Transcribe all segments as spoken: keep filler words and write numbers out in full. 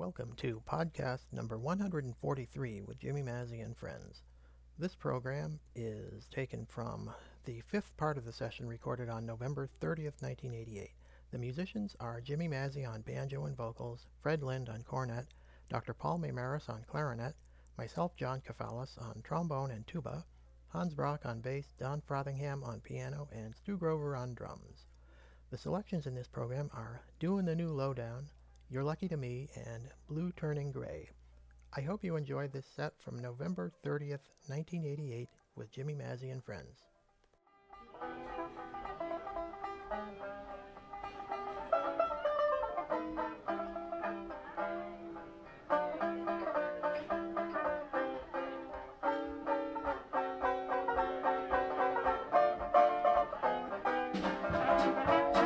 Welcome to podcast number one hundred forty-three with Jimmy Mazzy and friends. This program is taken from the fifth part of the session recorded on November thirtieth, nineteen eighty-eight. The musicians are Jimmy Mazzy on banjo and vocals, Fred Lind on cornet, Doctor Paul Mamaris on clarinet, myself John Kefalas on trombone and tuba, Hans Brock on bass, Don Frothingham on piano, and Stu Grover on drums. The selections in this program are Doin' the New Lowdown, You're Lucky to Me, and Blue Turning Gray. I hope you enjoyed this set from November thirtieth, nineteen eighty-eight with Jimmy Mazzy and friends. Thank you.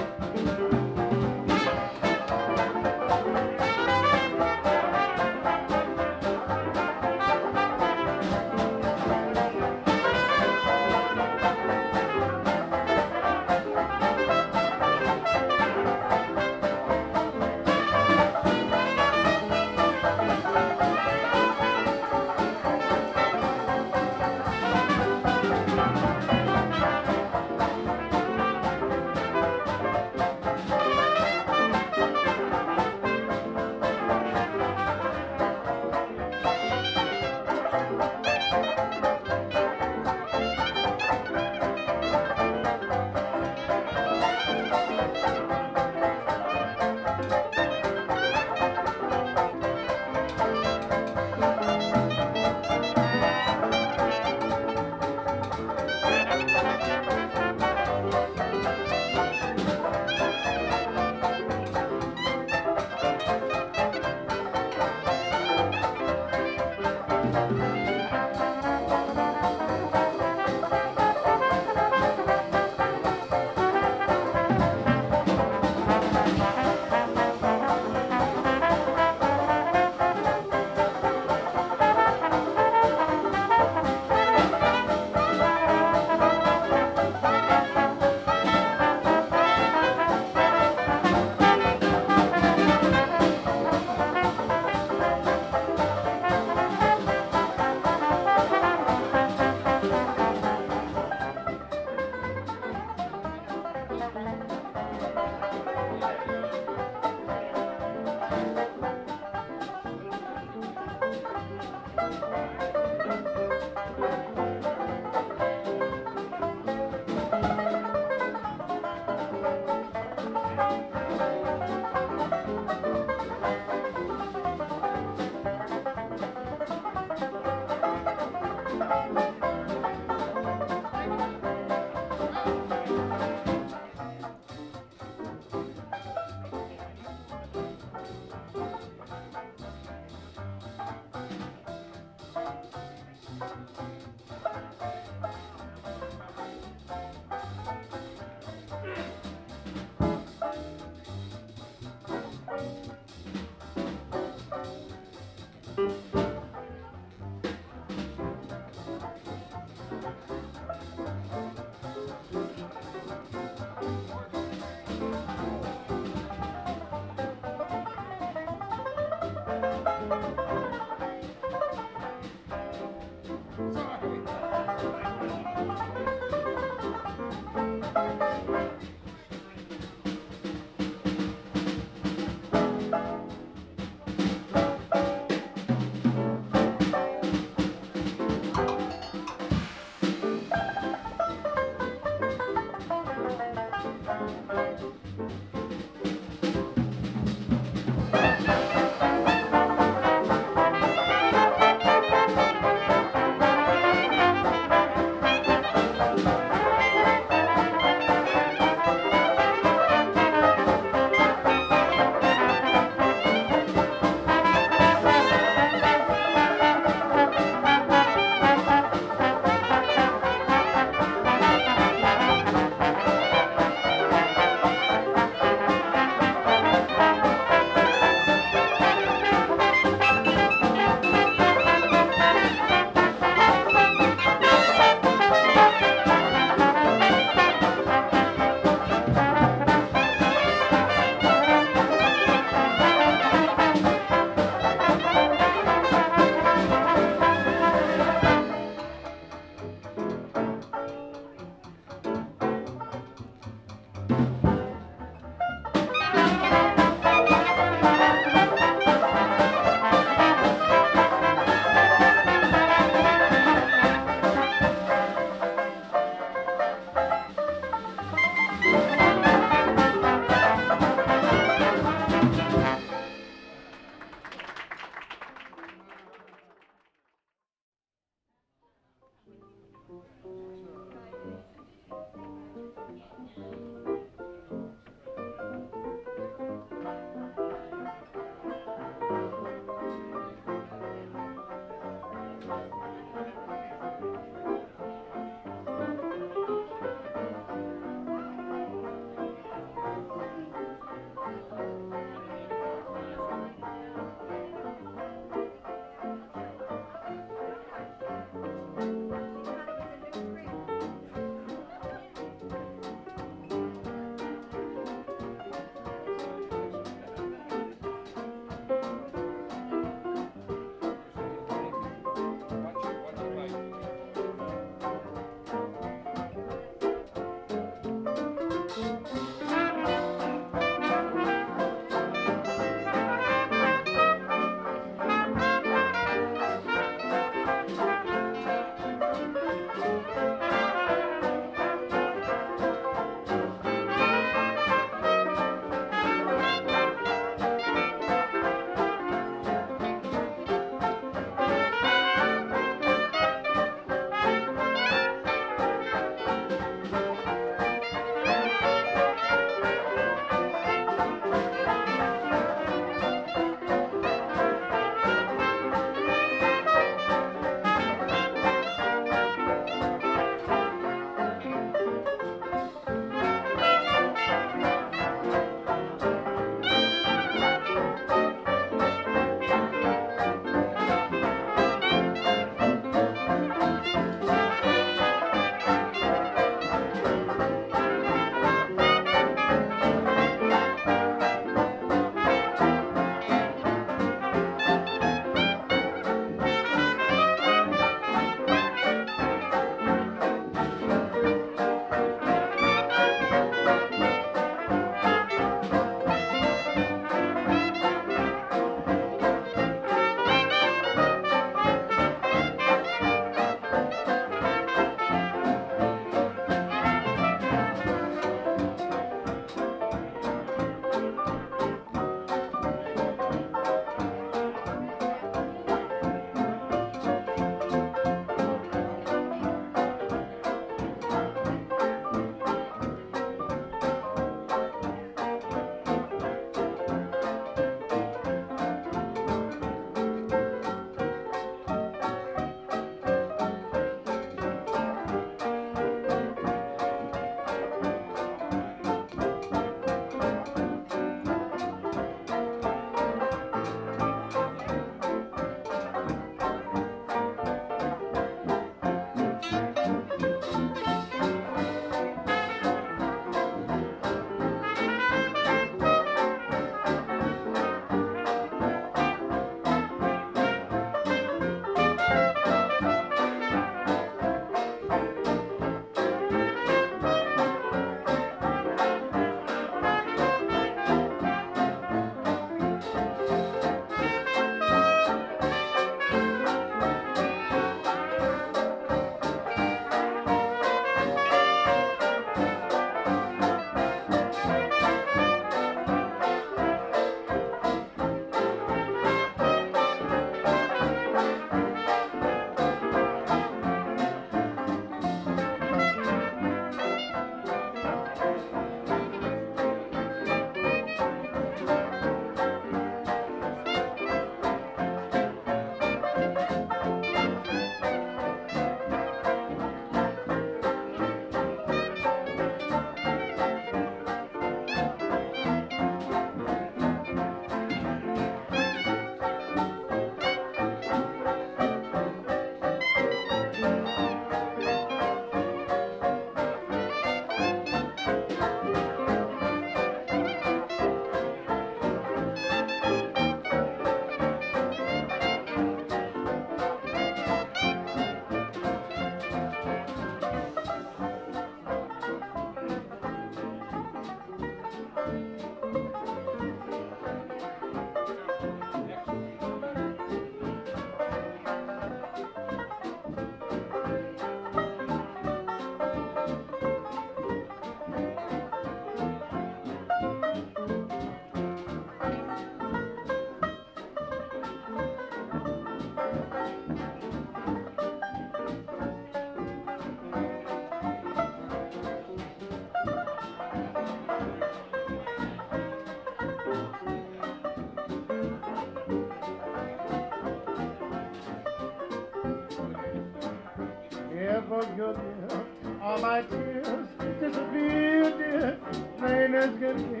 all my tears disappear, dear. Rain good me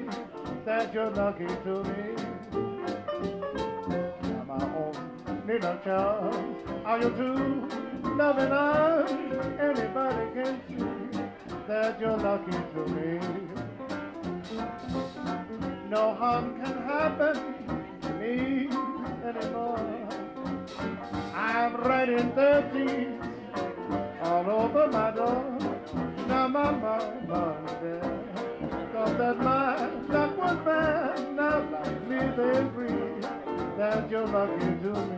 that you're lucky to me. I'm my own little child. Are you too loving eyes? Anybody can see that you're lucky to me. No harm can happen to me anymore. I'm writing thirteen all over my door. Now my mind was there, thought that my luck was bad. Now like me they breathe that you're lucky to me.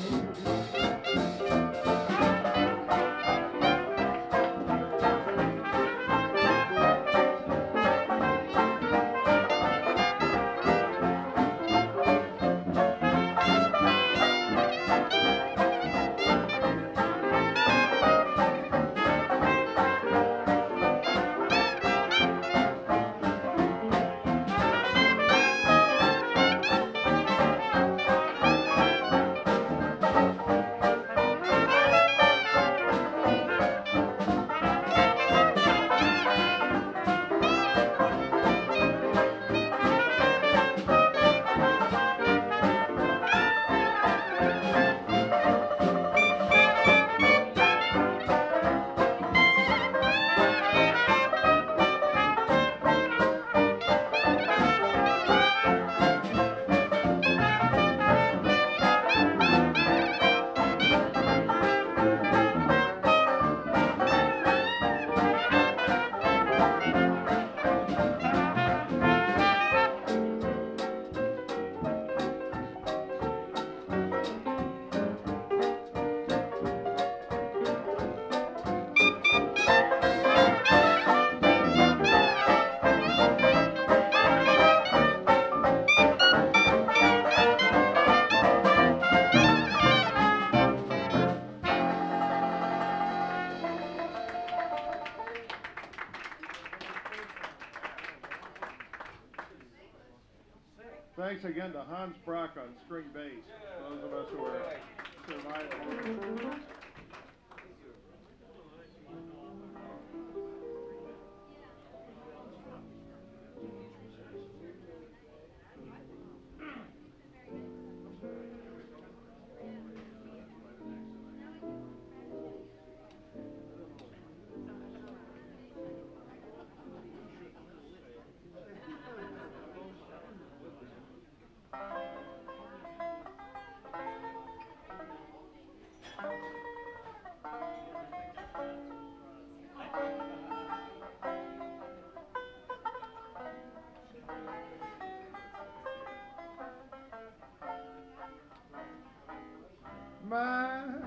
Thanks again to Hans Brock on string bass, those of us who are surviving. Mama,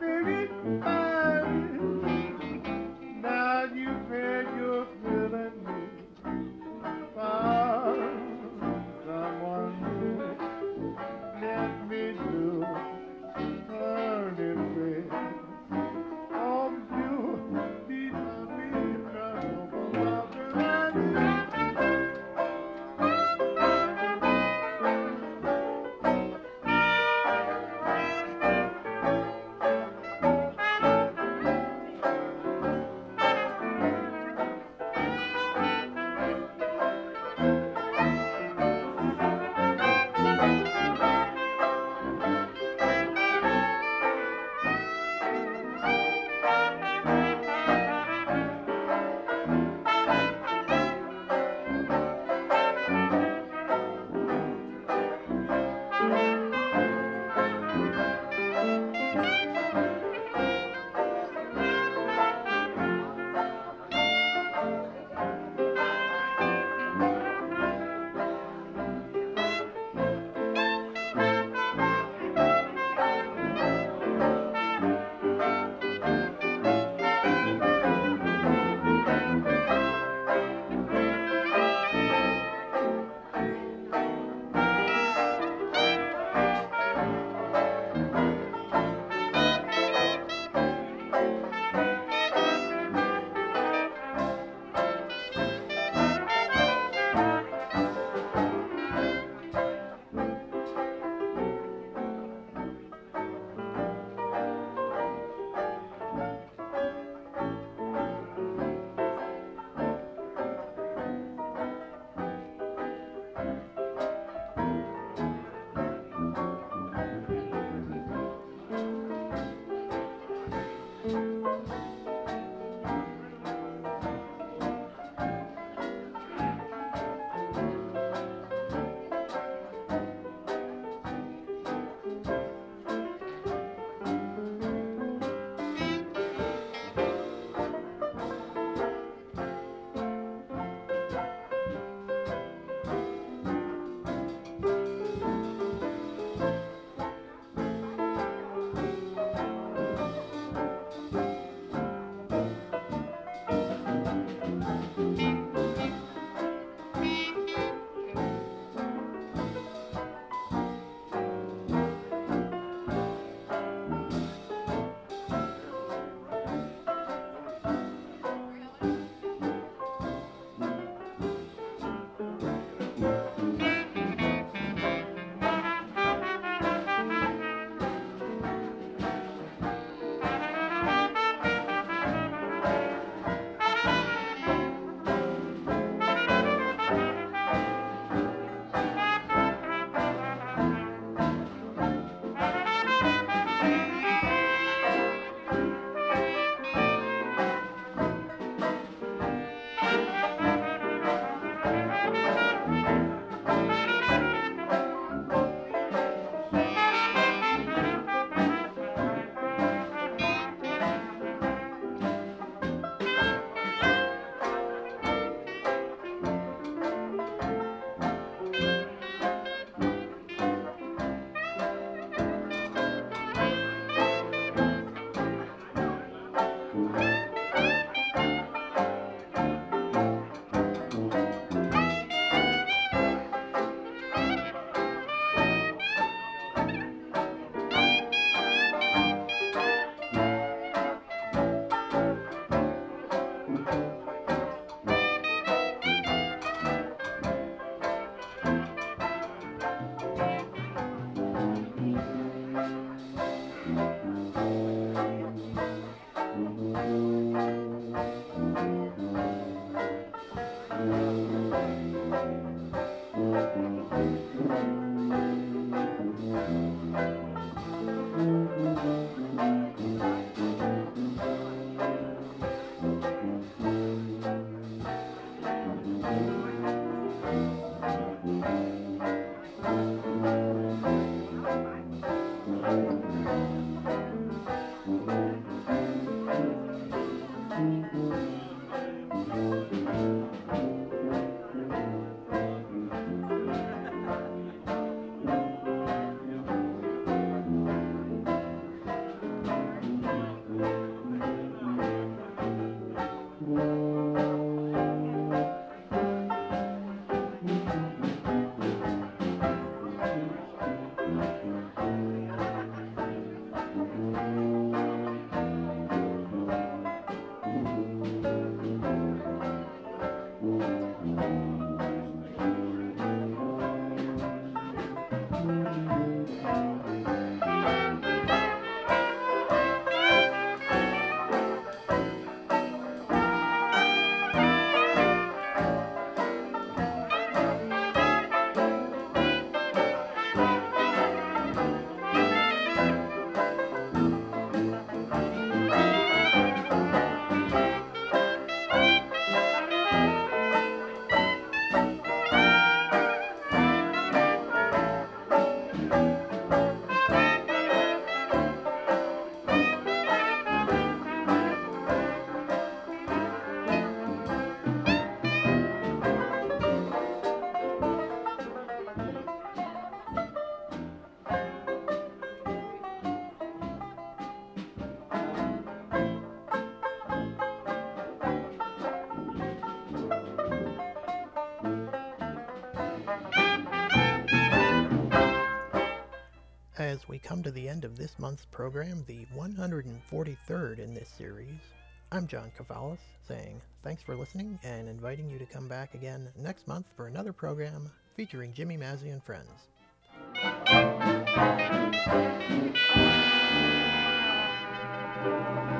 baby, bye. Now you feel as we come to the end of this month's program, the one hundred forty-third in this series. I'm John Kefalas, saying thanks for listening and inviting you to come back again next month for another program featuring Jimmy Mazzy and friends. Thank you.